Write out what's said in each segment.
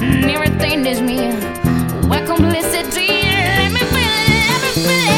nearest thing is me. What complicity? Let me feel. No.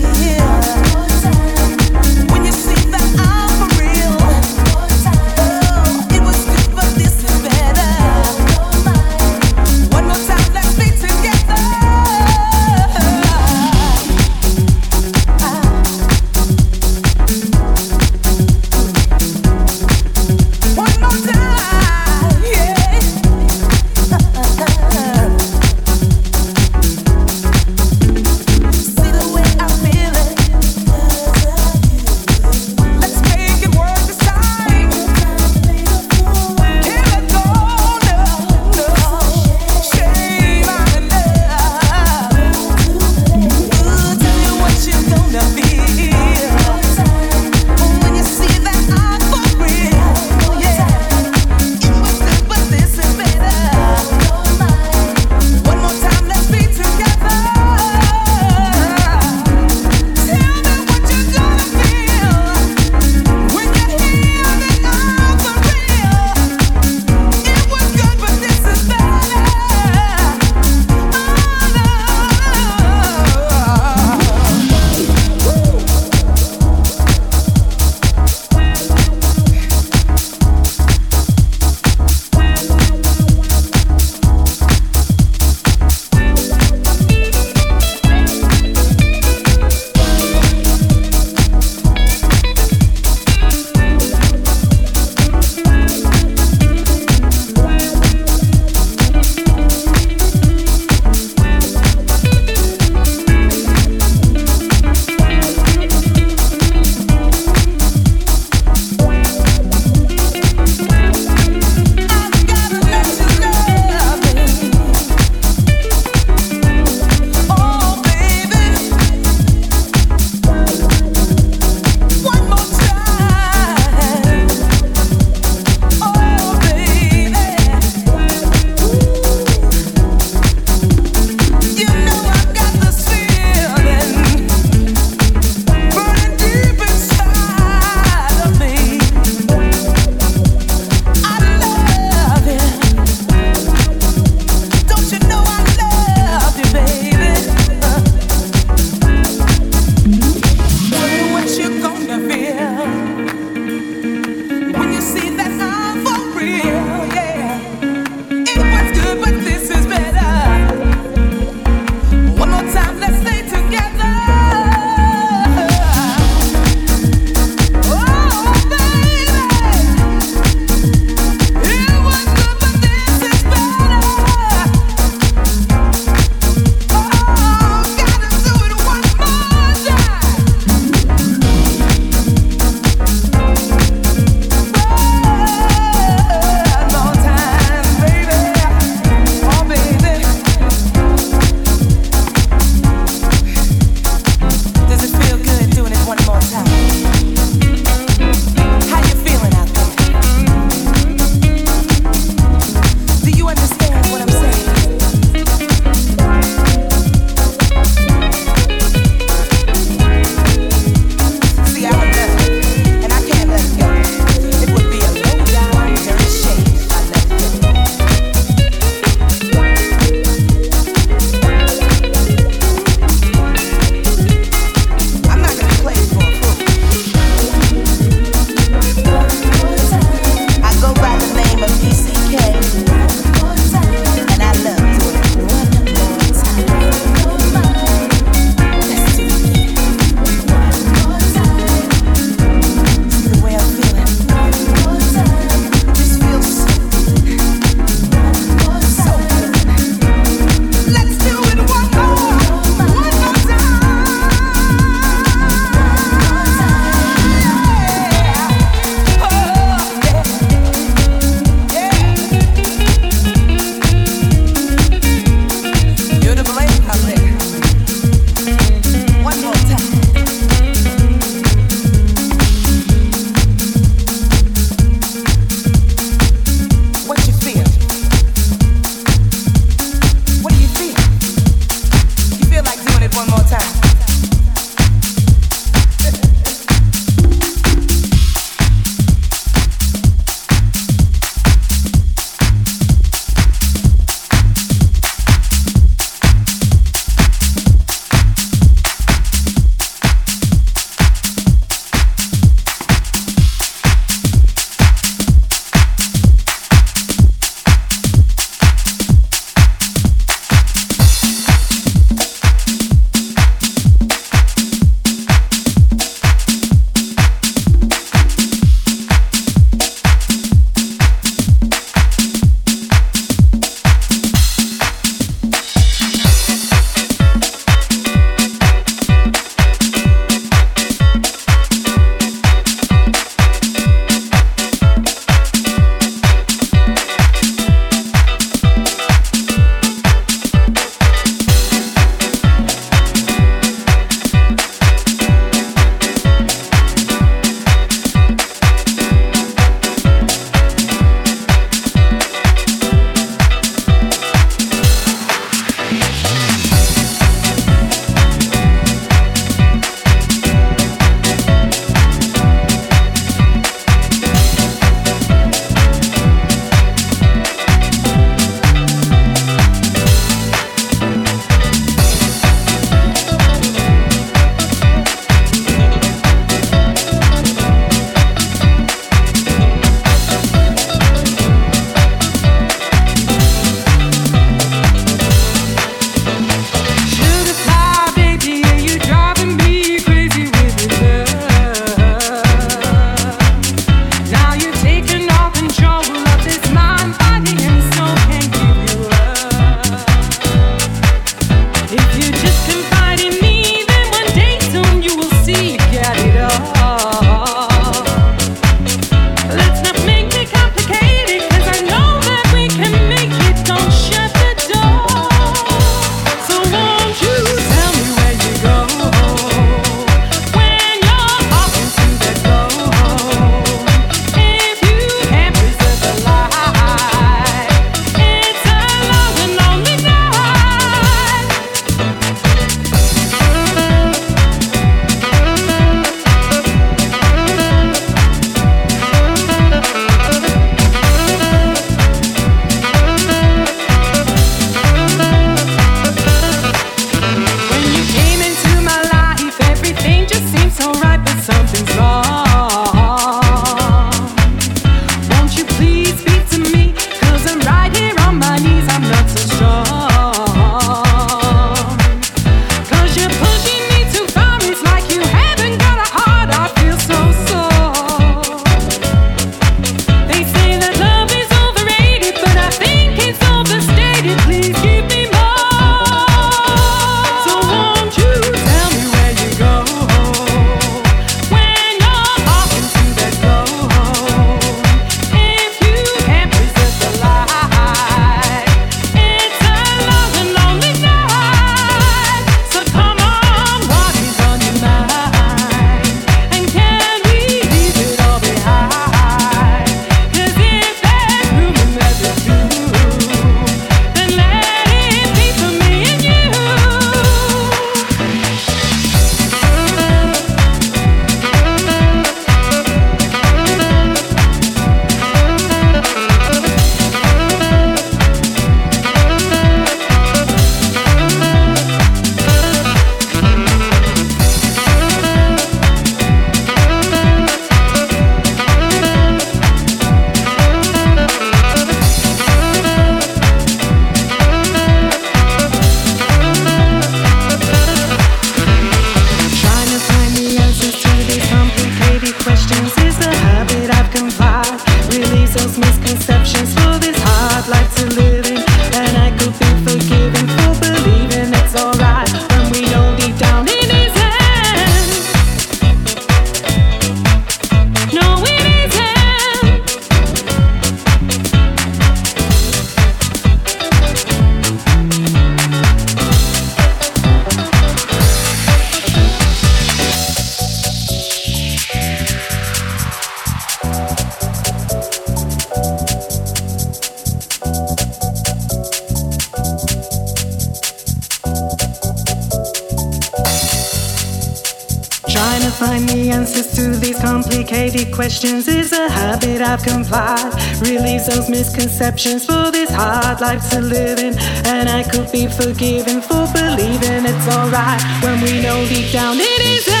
find the answers to these complicated questions is a habit I've complied. Release those misconceptions for this hard life to live in, and I could be forgiven for believing it's alright when we know deep down it isn't.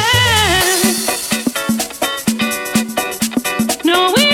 No, it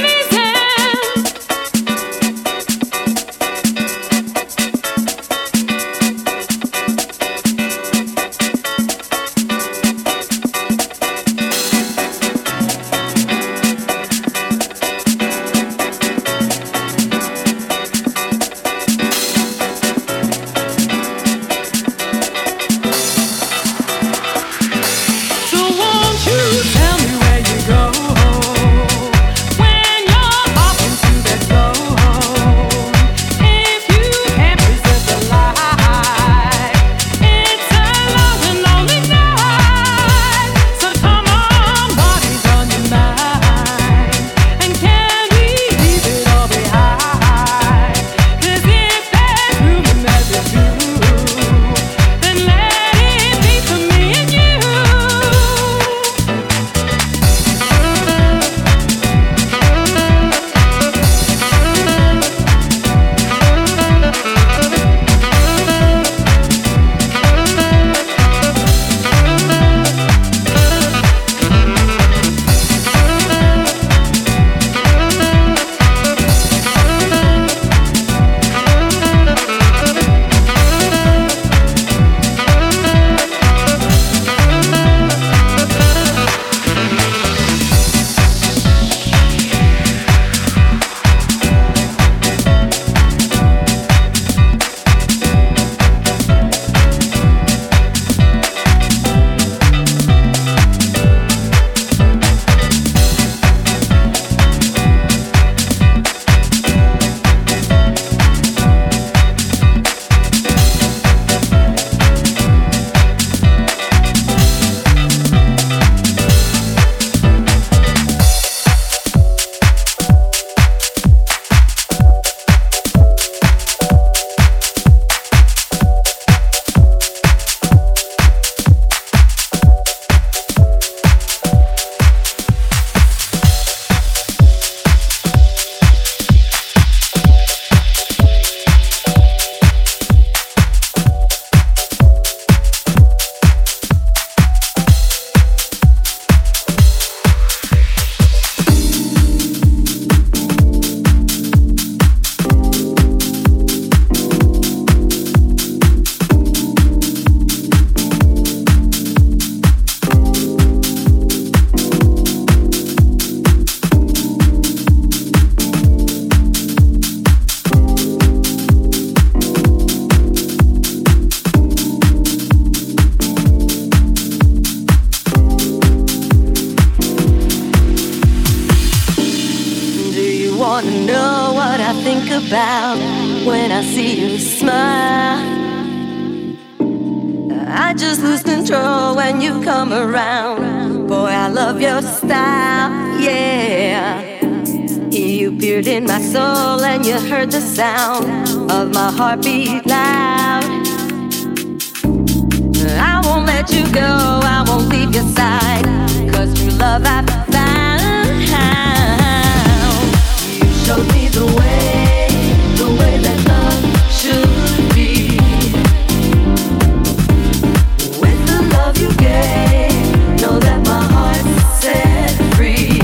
free.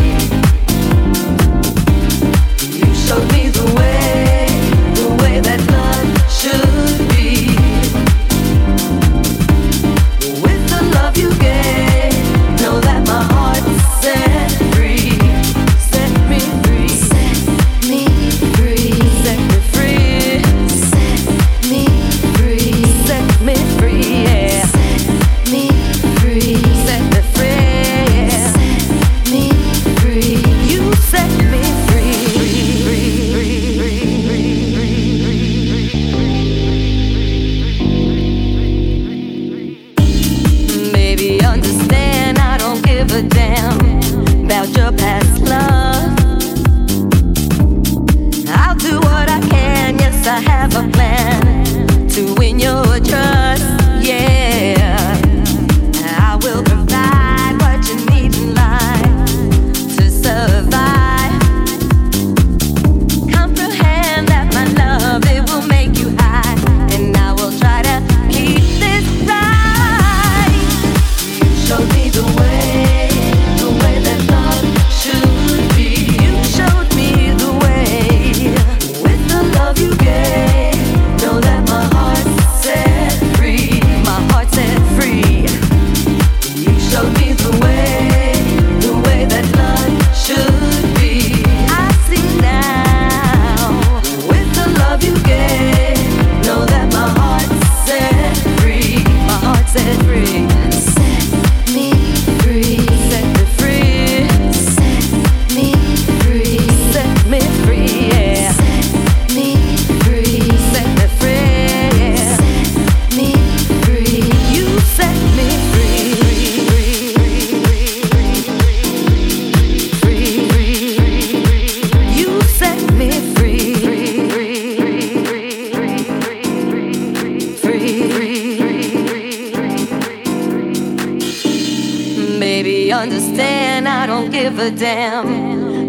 understand. I don't give a damn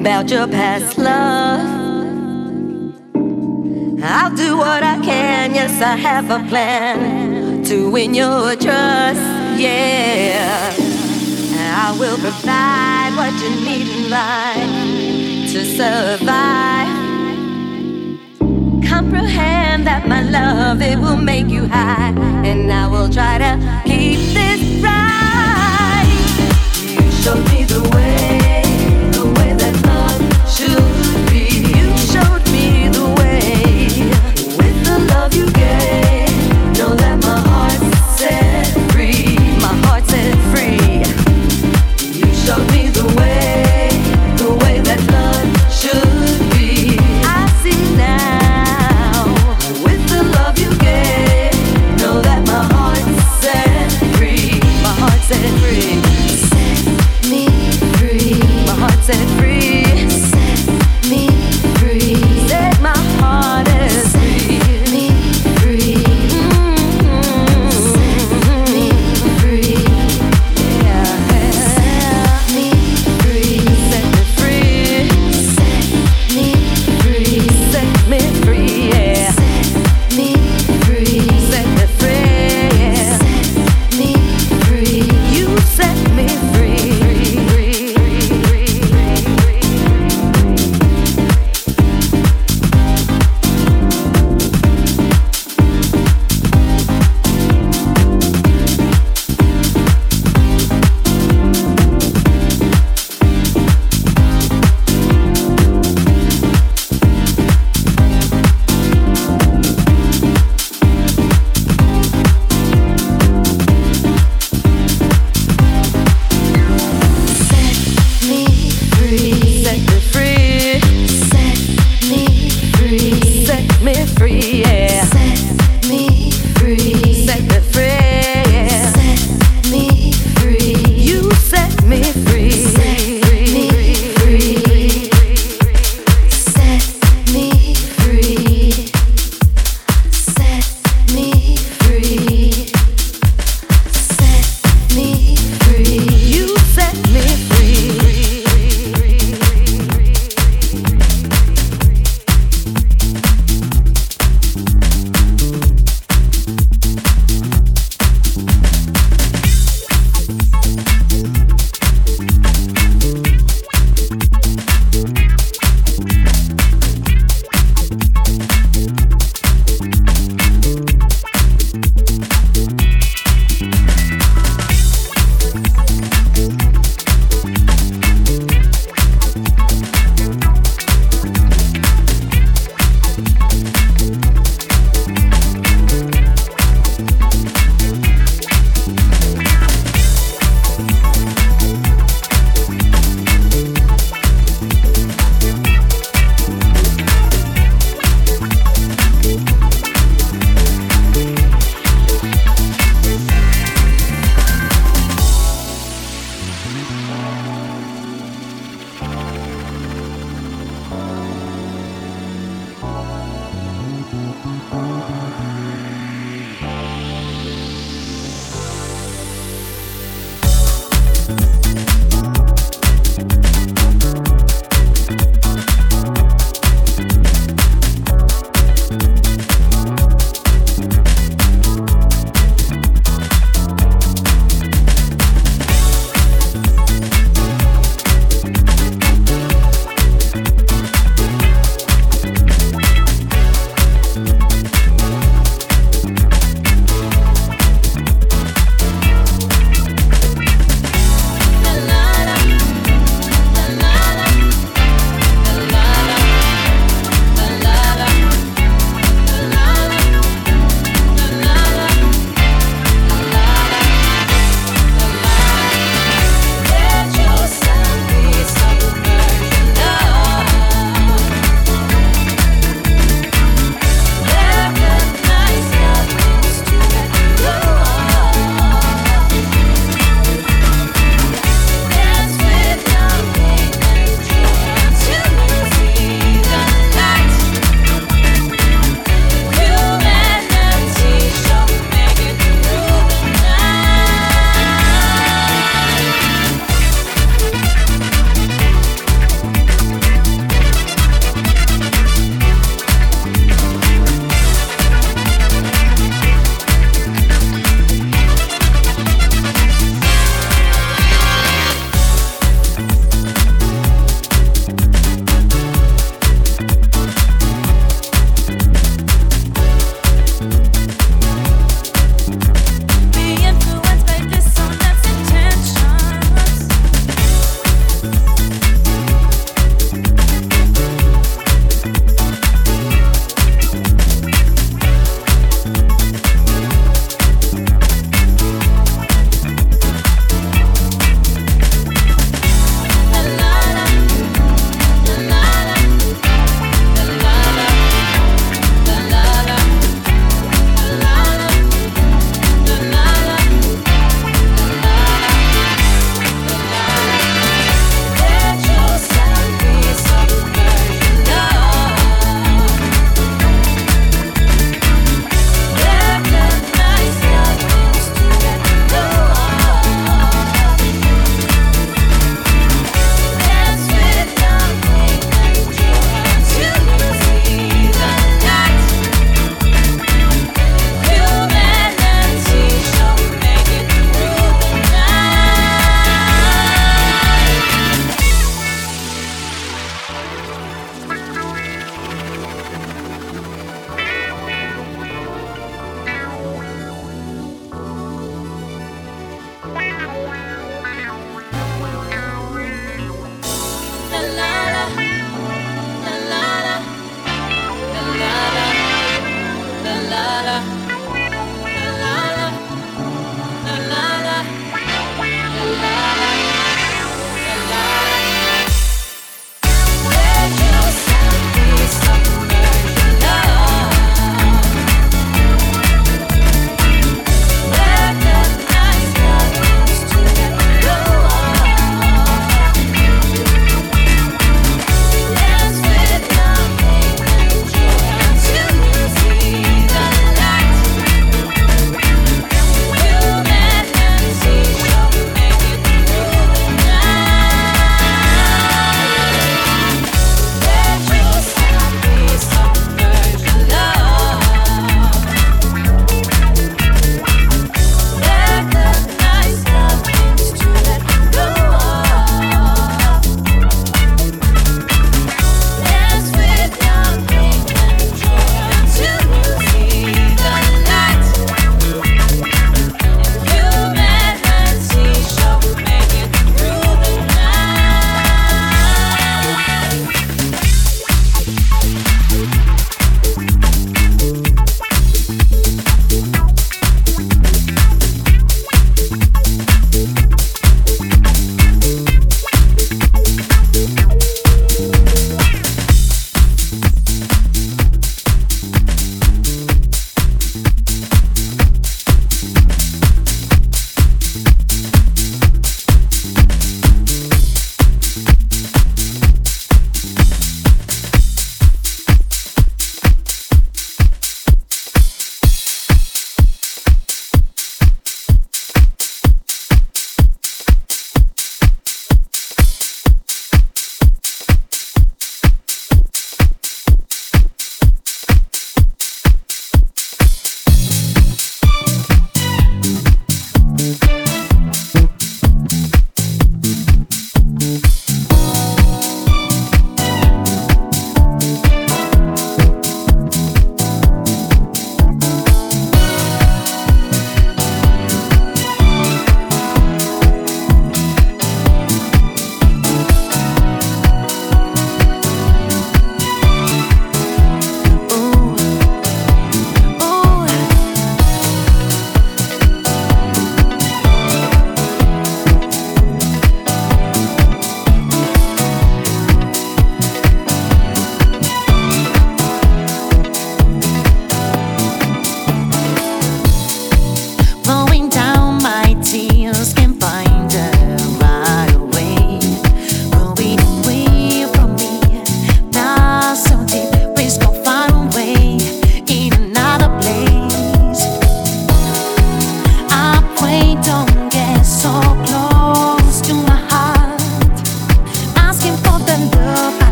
about your past love. I'll do what I can, yes, I have a plan to win your trust, yeah. I will provide what you need in life to survive. Comprehend that my love, it will make you high, and I will try to keep this right. You showed me the way that love should be. You showed me the way with the love you gave. Know that my heart's set free. My heart's set free. You showed me the way that love should be. I see now with the love you gave. Know that my heart's set free.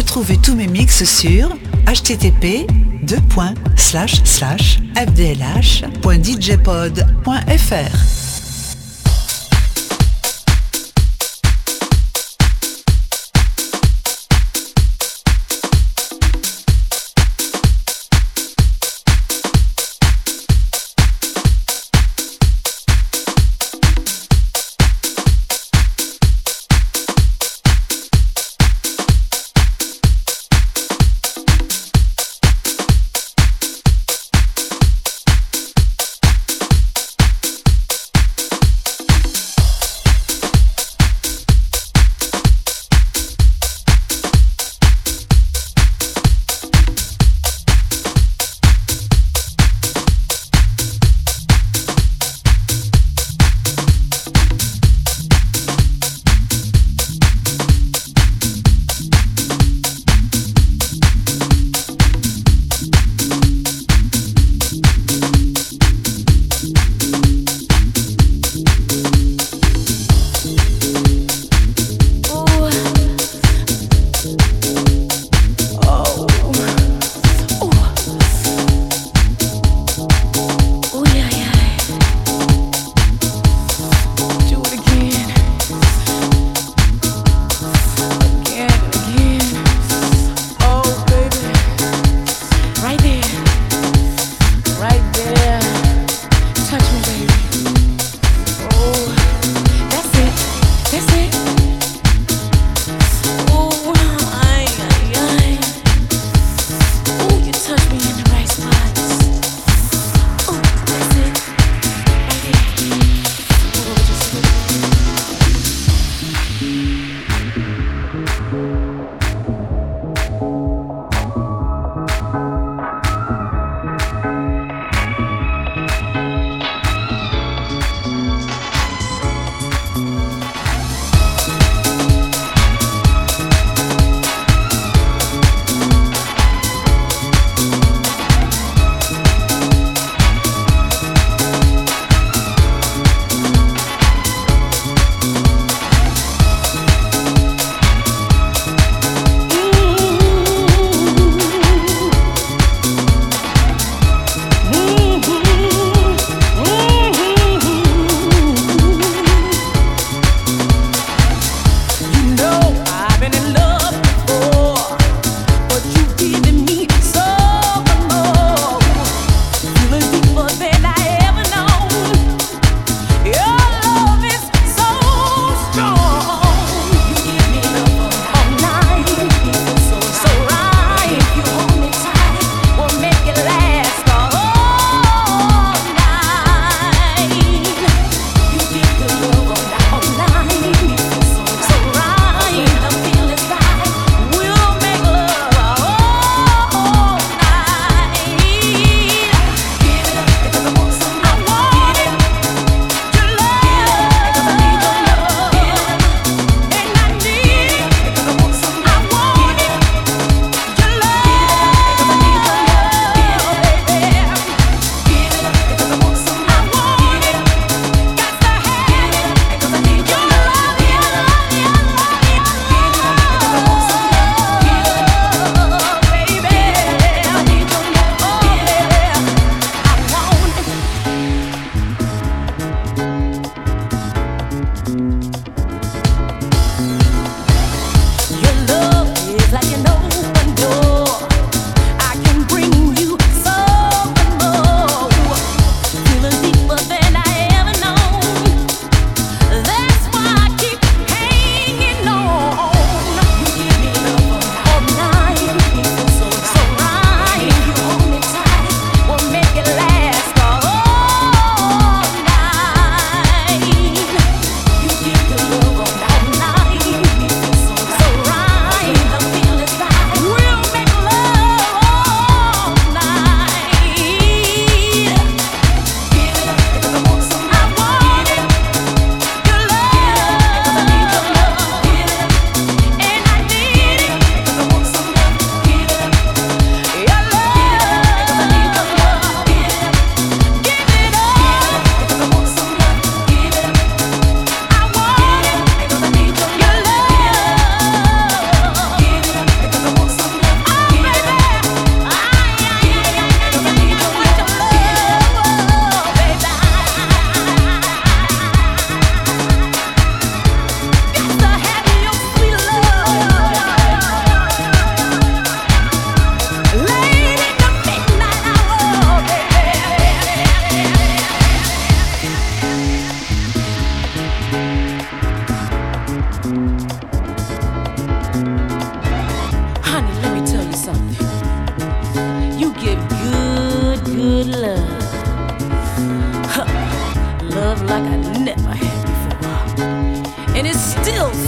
Retrouvez tous mes mix sur http://fdlh.djpod.fr.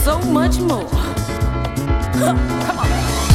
so much more. Come on.